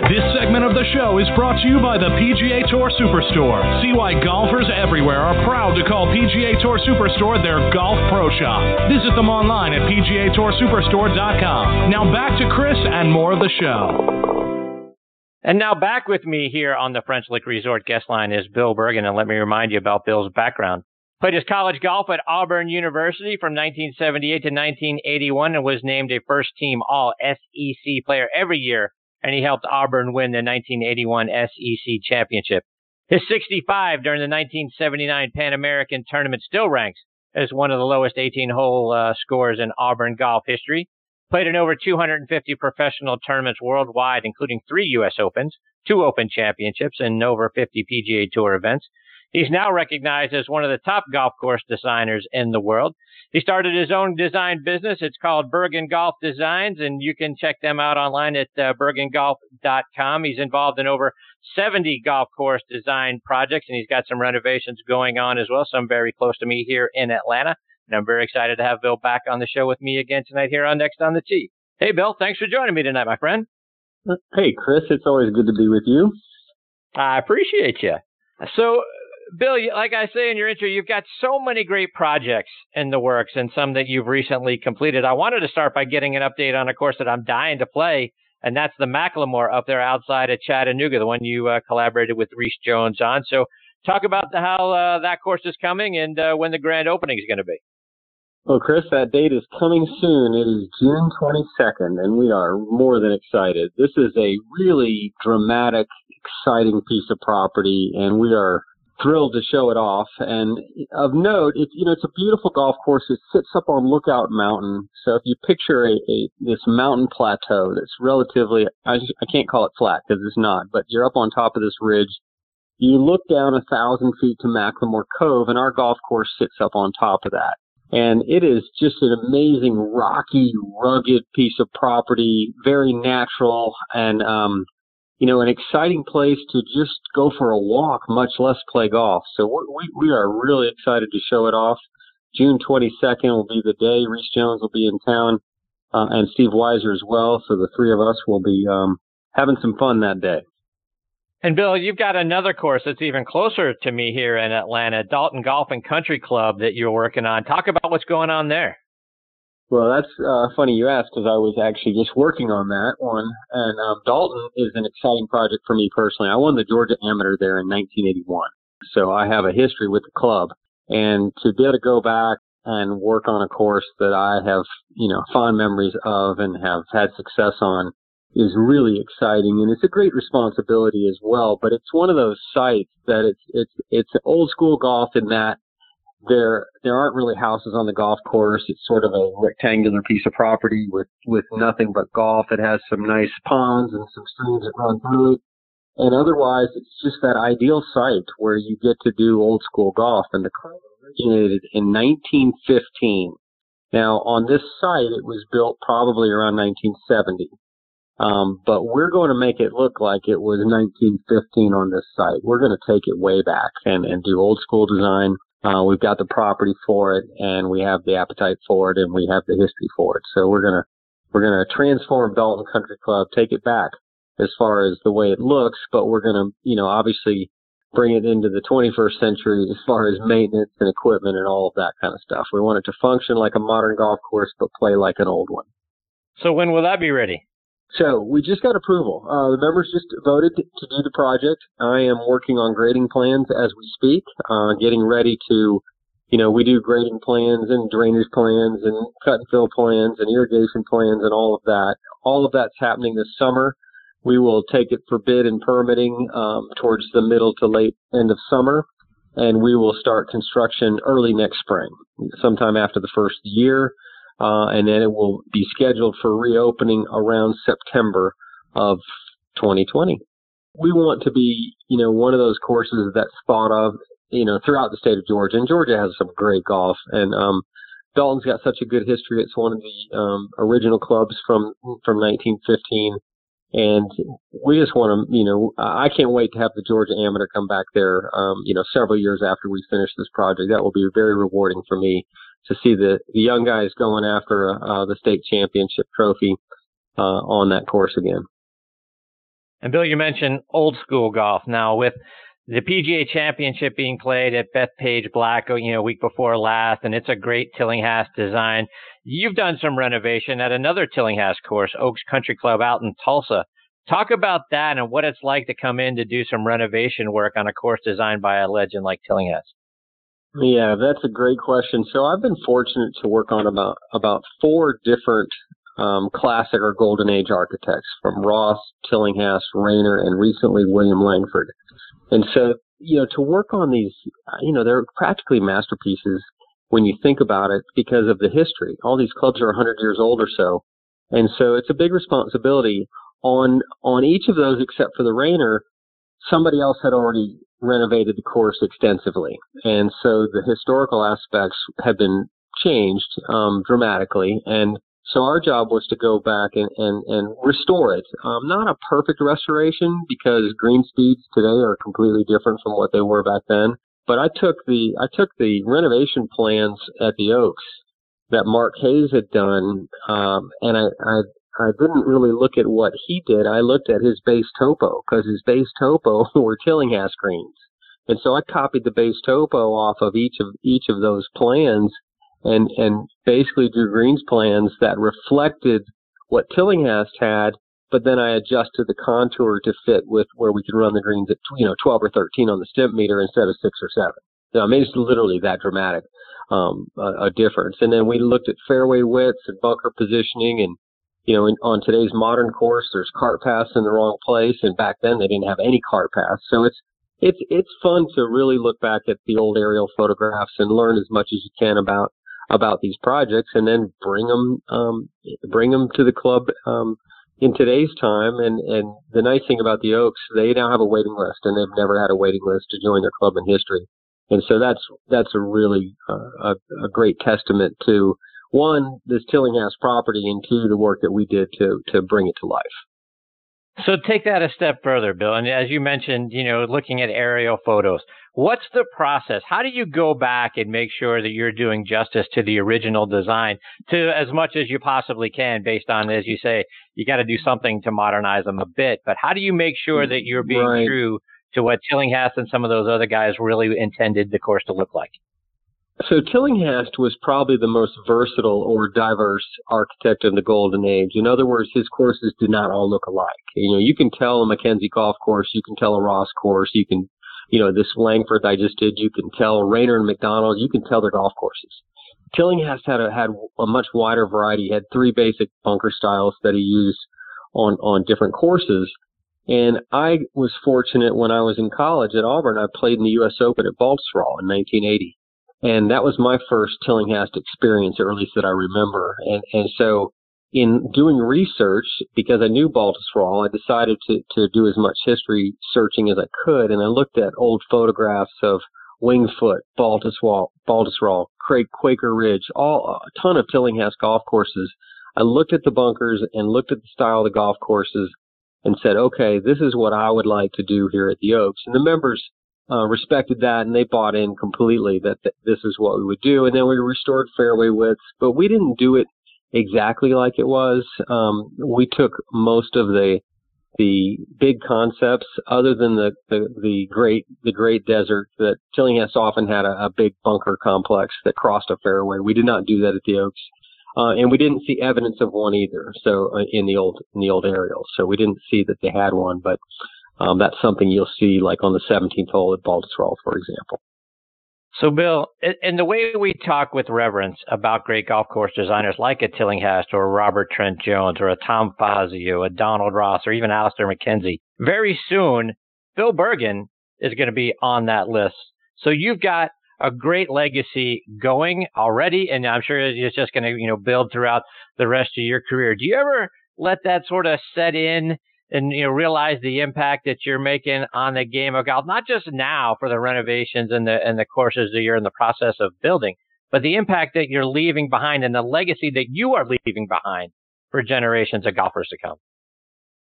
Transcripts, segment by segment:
This segment of the show is brought to you by the PGA Tour Superstore. See why golfers everywhere are proud to call PGA Tour Superstore their golf pro shop. Visit them online at pgatoursuperstore.com. Now back to Chris and more of the show. And now back with me here on the French Lick Resort guest line is Bill Bergin. And let me remind you about Bill's background. Played his college golf at Auburn University from 1978 to 1981 and was named a first-team All-SEC player every year. And he helped Auburn win the 1981 SEC Championship. His 65 during the 1979 Pan American Tournament still ranks as one of the lowest 18-hole scores in Auburn golf history. Played in over 250 professional tournaments worldwide, including 3 U.S. Opens, 2 Open Championships, and over 50 PGA Tour events. He's now recognized as one of the top golf course designers in the world. He started his own design business. It's called Bergin Golf Designs, and you can check them out online at BerginGolf.com. He's involved in over 70 golf course design projects, and he's got some renovations going on as well, some very close to me here in Atlanta. And I'm very excited to have Bill back on the show with me again tonight here on Next on the Tee. Hey, Bill, thanks for joining me tonight, my friend. Hey, Chris, it's always good to be with you. I appreciate you. So, Bill, like I say in your intro, you've got so many great projects in the works and some that you've recently completed. I wanted to start by getting an update on a course that I'm dying to play, and that's the McLemore up there outside of Chattanooga, the one you collaborated with Rees Jones on. So talk about how that course is coming and when the grand opening is going to be. Well, Chris, that date is coming soon. It is June 22nd, and we are more than excited. This is a really dramatic, exciting piece of property, and we are thrilled to show it off. And of note, it's a beautiful golf course. It sits up on Lookout Mountain. So if you picture this mountain plateau that's relatively, I can't call it flat because it's not, but you're up on top of this ridge. You look down 1,000 feet to McLemore Cove, and our golf course sits up on top of that. And it is just an amazing, rocky, rugged piece of property, very natural, and an exciting place to just go for a walk, much less play golf. So we are really excited to show it off. June 22nd will be the day. Rees Jones will be in town, and Steve Weiser as well. So the three of us will be having some fun that day. And, Bill, you've got another course that's even closer to me here in Atlanta, Dalton Golf and Country Club, that you're working on. Talk about what's going on there. Well, that's funny you ask, because I was actually just working on that one. And Dalton is an exciting project for me personally. I won the Georgia Amateur there in 1981. So I have a history with the club. And to be able to go back and work on a course that I have, fond memories of and have had success on is really exciting. And it's a great responsibility as well. But it's one of those sites that it's old school golf in that there aren't really houses on the golf course. It's sort of a rectangular piece of property with nothing but golf. It has some nice ponds and some streams that run through it. And otherwise, it's just that ideal site where you get to do old school golf. And the club originated in 1915. Now, on this site, it was built probably around 1970. But we're going to make it look like it was 1915 on this site. We're going to take it way back and do old school design. We've got the property for it, and we have the appetite for it, and we have the history for it. So we're gonna transform Dalton Country Club, take it back as far as the way it looks, but we're gonna, obviously bring it into the 21st century as far as maintenance and equipment and all of that kind of stuff. We want it to function like a modern golf course, but play like an old one. So when will that be ready? So we just got approval. The members just voted to do the project. I am working on grading plans as we speak, getting ready to, we do grading plans and drainage plans and cut and fill plans and irrigation plans and all of that. All of that's happening this summer. We will take it for bid and permitting towards the middle to late end of summer, and we will start construction early next spring, sometime after the first year. And then it will be scheduled for reopening around September of 2020. We want to be, one of those courses that's thought of, throughout the state of Georgia. And Georgia has some great golf. And Dalton's got such a good history. It's one of the original clubs from 1915. And we just want to, I can't wait to have the Georgia Amateur come back there, several years after we finish this project. That will be very rewarding for me, to see the young guys going after the state championship trophy on that course again. And Bill, you mentioned old school golf. Now with the PGA Championship being played at Bethpage Black, week before last, and it's a great Tillinghast design. You've done some renovation at another Tillinghast course, Oaks Country Club out in Tulsa. Talk about that and what it's like to come in to do some renovation work on a course designed by a legend like Tillinghast. Yeah, that's a great question. So I've been fortunate to work on about four different classic or golden age architects, from Ross, Tillinghast, Raynor, and recently William Langford. And so, to work on these, they're practically masterpieces when you think about it because of the history. All these clubs are 100 years old or so. And so it's a big responsibility. On each of those, except for the Raynor, somebody else had already renovated the course extensively. And so the historical aspects have been changed dramatically. And so our job was to go back and restore it. Not a perfect restoration, because green speeds today are completely different from what they were back then. But I took the renovation plans at the Oaks that Mark Hayes had done, and I didn't really look at what he did. I looked at his base topo, because his base topo were Tillinghast greens. And so I copied the base topo off of each of those plans and basically drew greens plans that reflected what Tillinghast had, but then I adjusted the contour to fit with where we could run the greens at 12 or 13 on the Stimpmeter instead of 6 or 7. So, I mean, it's literally that dramatic a difference. And then we looked at fairway widths and bunker positioning, and on today's modern course, there's cart paths in the wrong place, and back then they didn't have any cart paths. So it's fun to really look back at the old aerial photographs and learn as much as you can about these projects, and then bring them to the club in today's time. And the nice thing about the Oaks, they now have a waiting list, and they've never had a waiting list to join their club in history. And so that's a really a great testament to, one, this Tillinghast property, and two, the work that we did to bring it to life. So take that a step further, Bill. And as you mentioned, looking at aerial photos, what's the process? How do you go back and make sure that you're doing justice to the original design to as much as you possibly can, based on, as you say, you got to do something to modernize them a bit. But how do you make sure that you're being true to what Tillinghast and some of those other guys really intended the course to look like? So Tillinghast was probably the most versatile or diverse architect of the Golden Age. In other words, his courses did not all look alike. You can tell a McKenzie golf course, you can tell a Ross course, you can, this Langford I just did, you can tell Raynor and McDonald, you can tell their golf courses. Tillinghast had a much wider variety. He had three basic bunker styles that he used on different courses. And I was fortunate when I was in college at Auburn, I played in the U.S. Open at Baltusrol in 1980. And that was my first Tillinghast experience, or at least that I remember. And so in doing research, because I knew Baltusrol, I decided to do as much history searching as I could. And I looked at old photographs of Wingfoot, Baltusrol, Craig Quaker Ridge, a ton of Tillinghast golf courses. I looked at the bunkers and looked at the style of the golf courses and said, okay, this is what I would like to do here at the Oaks. And the members respected that, and they bought in completely that this is what we would do. And then we restored fairway widths, but we didn't do it exactly like it was. We took most of the big concepts, other than the Great Desert, that Tillinghast often had a big bunker complex that crossed a fairway. We did not do that at the Oaks, and we didn't see evidence of one either. So in the old aerials, so we didn't see that they had one, but. That's something you'll see, like on the 17th hole at Baltusrol, for example. So, Bill, in the way we talk with reverence about great golf course designers like a Tillinghast or a Robert Trent Jones or a Tom Fazio, a Donald Ross, or even Alistair McKenzie, very soon, Bill Bergin is going to be on that list. So you've got a great legacy going already, and I'm sure it's just going to build throughout the rest of your career. Do you ever let that sort of set in? And realize the impact that you're making on the game of golf, not just now for the renovations and the courses that you're in the process of building, but the impact that you're leaving behind and the legacy that you are leaving behind for generations of golfers to come.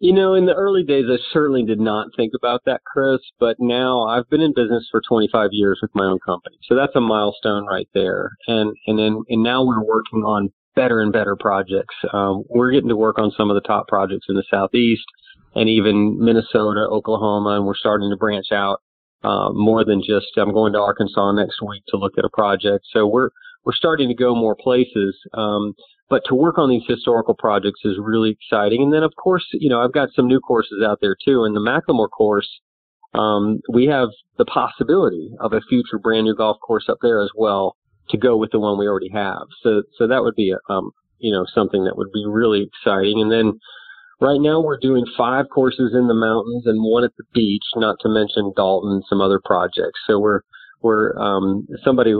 In the early days, I certainly did not think about that, Chris, but now I've been in business for 25 years with my own company. So that's a milestone right there. And now we're working on better and better projects. We're getting to work on some of the top projects in the Southeast. and even Minnesota, Oklahoma, and we're starting to branch out more than just, I'm going to Arkansas next week to look at a project. So we're starting to go more places. But to work on these historical projects is really exciting. And then, of course, you know, I've got some new courses out there too. And the McLemore course, we have the possibility of a future brand new golf course up there as well to go with the one we already have. So that would be, you know, something that would be really exciting. And then right now we're doing 5 courses in the mountains and 1 at the beach, not to mention Dalton and some other projects. So we're somebody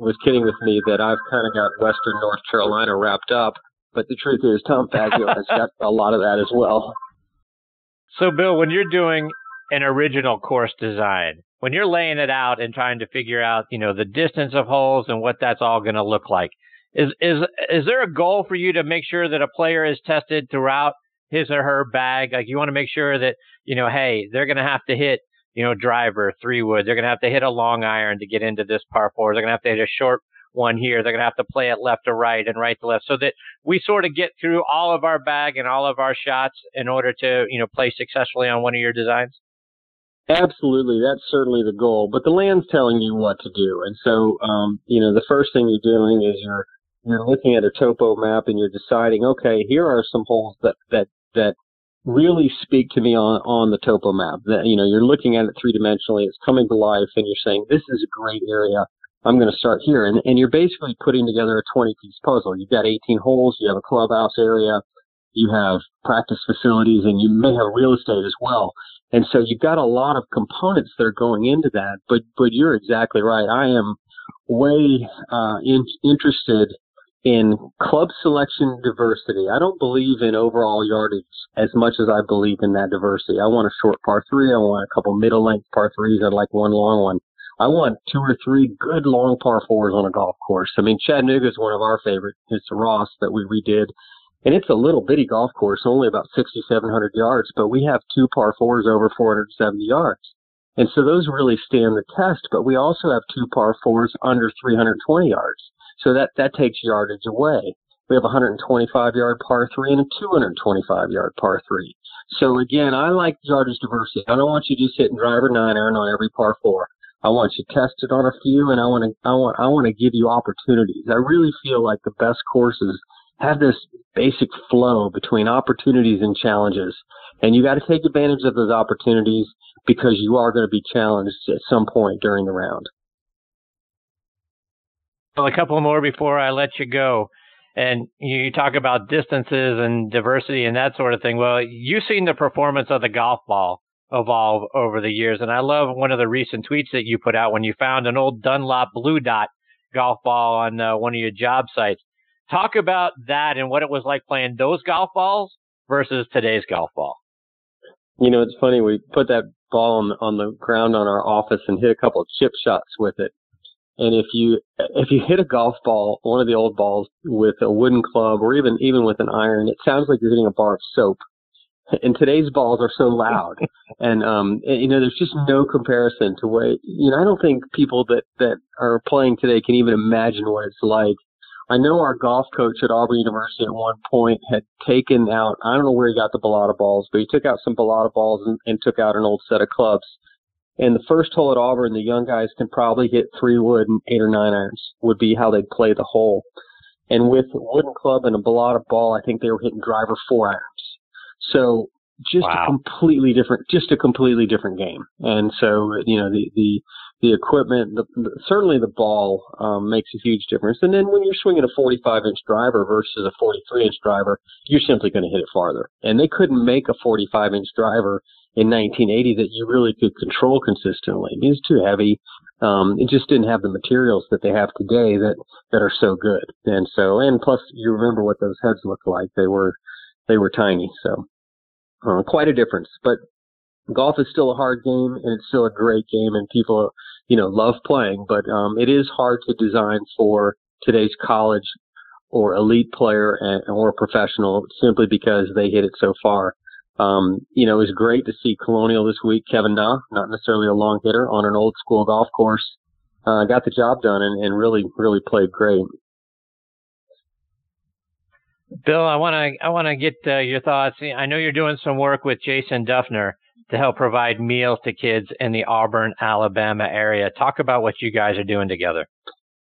was kidding with me that I've kind of got Western North Carolina wrapped up, but the truth is Tom Fazio has got a lot of that as well. So, Bill, when you're doing an original course design, when you're laying it out and trying to figure out, you know, the distance of holes and what that's all going to look like, is there a goal for you to make sure that a player is tested throughout his or her bag? Like, you want to make sure that, you know, hey, they're going to have to hit, you know, driver, 3-wood. They're going to have to hit a long iron to get into this par 4. They're going to have to hit a short one here. They're going to have to play it left to right and right to left, so that we sort of get through all of our bag and all of our shots in order to, you know, play successfully on one of your designs? Absolutely. That's certainly the goal. But the land's telling you what to do. And so, you know, the first thing you're doing is you're looking at a topo map and you're deciding, okay, here are some holes that really speak to me on the topo map. That, you know, you're looking at it three-dimensionally. It's coming to life, and you're saying, this is a great area. I'm going to start here. And you're basically putting together a 20-piece puzzle. You've got 18 holes. You have a clubhouse area. You have practice facilities, and you may have real estate as well. And so you've got a lot of components that are going into that. But you're exactly right. I am way interested in club selection diversity. I don't believe in overall yardage as much as I believe in that diversity. I want a short par 3. I want a couple middle-length par 3s. I'd like one long one. I want 2 or 3 good long par 4s on a golf course. I mean, Chattanooga is one of our favorite. It's Ross that we redid. And it's a little bitty golf course, only about 6,700 yards, but we have 2 par 4s over 470 yards. And so those really stand the test, but we also have 2 par 4s under 320 yards. So that takes yardage away. We have a 125-yard par 3 and a 225-yard par 3. So, again, I like yardage diversity. I don't want you just hitting driver 9-iron on every par 4. I want you tested on a few, and I want to give you opportunities. I really feel like the best courses have this basic flow between opportunities and challenges. And you got to take advantage of those opportunities because you are going to be challenged at some point during the round. Well, a couple more before I let you go. And you talk about distances and diversity and that sort of thing. Well, you've seen the performance of the golf ball evolve over the years. And I love one of the recent tweets that you put out when you found an old Dunlop Blue Dot golf ball on one of your job sites. Talk about that and what it was like playing those golf balls versus today's golf ball. You know, it's funny. We put that ball on the ground on our office and hit a couple of chip shots with it. And if you hit a golf ball, one of the old balls, with a wooden club or even with an iron, it sounds like you're hitting a bar of soap. And today's balls are so loud. And, you know, there's just no comparison to what, you know, I don't think people that are playing today can even imagine what it's like. I know our golf coach at Auburn University at one point had taken out, I don't know where he got the Balata balls, but he took out some Balata balls and took out an old set of clubs. And the first hole at Auburn, the young guys can probably hit 3-wood and 8 or 9 irons would be how they'd play the hole. And with a wooden club and a Balata ball, I think they were hitting driver 4 irons. So just wow. a completely different game. And so, you know, the equipment, certainly the ball makes a huge difference. And then when you're swinging a 45-inch driver versus a 43-inch driver, you're simply going to hit it farther. And they couldn't make a 45-inch driver in 1980 that you really could control consistently. It was too heavy. It just didn't have the materials that they have today that are so good. And plus, you remember what those heads looked like. They were tiny. So quite a difference. But golf is still a hard game, and it's still a great game, and people, you know, love playing. But it is hard to design for today's college or elite player or professional simply because they hit it so far. You know, it was great to see Colonial this week, Kevin Na, not necessarily a long hitter, on an old school golf course. Got the job done and really, really played great. Bill, I want to get your thoughts. I know you're doing some work with Jason Duffner to help provide meals to kids in the Auburn, Alabama area. Talk about what you guys are doing together.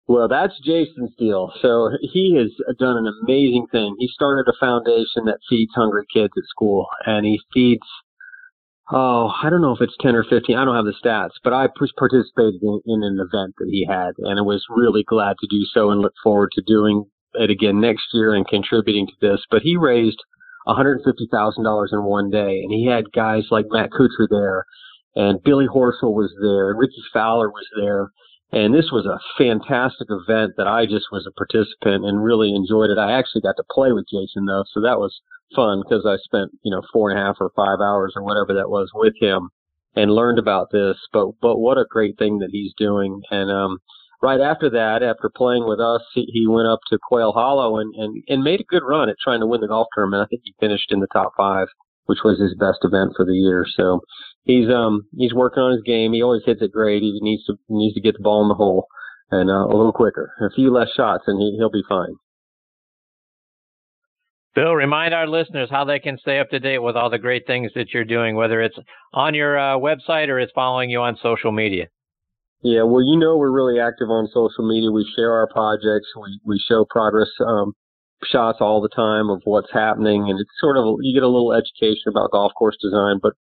Well, that's Jason's deal. So he has done an amazing thing. He started a foundation that feeds hungry kids at school, and he feeds, I don't know if it's 10 or 15. I don't have the stats, but I participated in an event that he had, and I was really glad to do so and look forward to doing it again next year and contributing to this. But he raised $150,000 in one day, and he had guys like Matt Kuchar there, and Billy Horschel was there, and Ricky Fowler was there. And this was a fantastic event that I just was a participant and really enjoyed it. I actually got to play with Jason, though, so that was fun because I spent, 4.5 or 5 hours or whatever that was with him and learned about this. But what a great thing that he's doing. And right after that, after playing with us, he went up to Quail Hollow and made a good run at trying to win the golf tournament. I think he finished in the top 5, which was his best event for the year. So he's working on his game. He always hits it great. He needs to get the ball in the hole and a little quicker, a few less shots, and he'll be fine. Bill, remind our listeners how they can stay up to date with all the great things that you're doing, whether it's on your website or it's following you on social media. Yeah, well, we're really active on social media. We share our projects. We show progress shots all the time of what's happening, and it's sort of, you get a little education about golf course design, but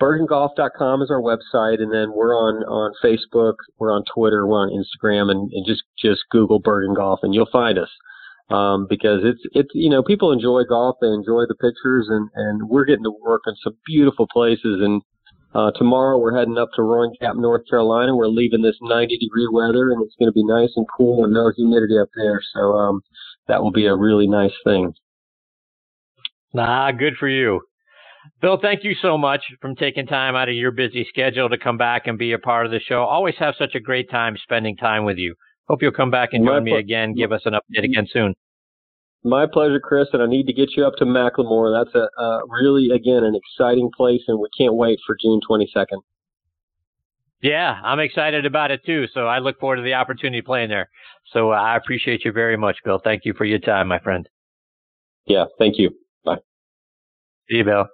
BerginGolf.com is our website, and then we're on Facebook, we're on Twitter, we're on Instagram, and just Google Bergin Golf and you'll find us. Because it's people enjoy golf, they enjoy the pictures, and we're getting to work in some beautiful places, and tomorrow we're heading up to Roaring Gap, North Carolina. We're leaving this 90-degree weather, and it's going to be nice and cool and no humidity up there, so that will be a really nice thing. Good for you. Bill, thank you so much for taking time out of your busy schedule to come back and be a part of the show. Always have such a great time spending time with you. Hope you'll come back and join me again. Give us an update again soon. My pleasure, Chris, and I need to get you up to McLemore. That's a really, again, an exciting place, and we can't wait for June 22nd. Yeah, I'm excited about it, too, so I look forward to the opportunity playing there. So I appreciate you very much, Bill. Thank you for your time, my friend. Yeah, thank you. Bye. See you, Bill.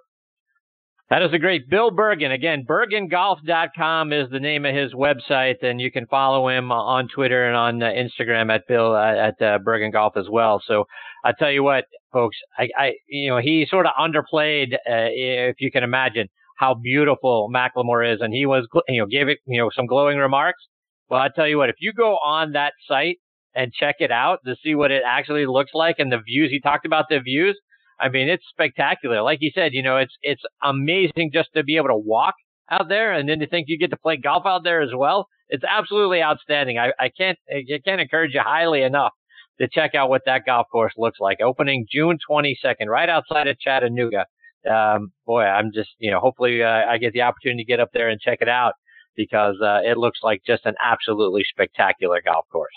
That is the great Bill Bergin. Again, BerginGolf.com is the name of his website, and you can follow him on Twitter and on Instagram at Bill at Bergin Golf as well. So I tell you what, folks, I he sort of underplayed, if you can imagine, how beautiful McLemore is, and he was gave it some glowing remarks. Well, I tell you what, if you go on that site and check it out to see what it actually looks like and the views, he talked about the views. I mean, it's spectacular. Like you said, it's amazing just to be able to walk out there, and then to think you get to play golf out there as well. It's absolutely outstanding. I can't encourage you highly enough to check out what that golf course looks like. Opening June 22nd, right outside of Chattanooga. Boy, I'm just, hopefully I get the opportunity to get up there and check it out because it looks like just an absolutely spectacular golf course.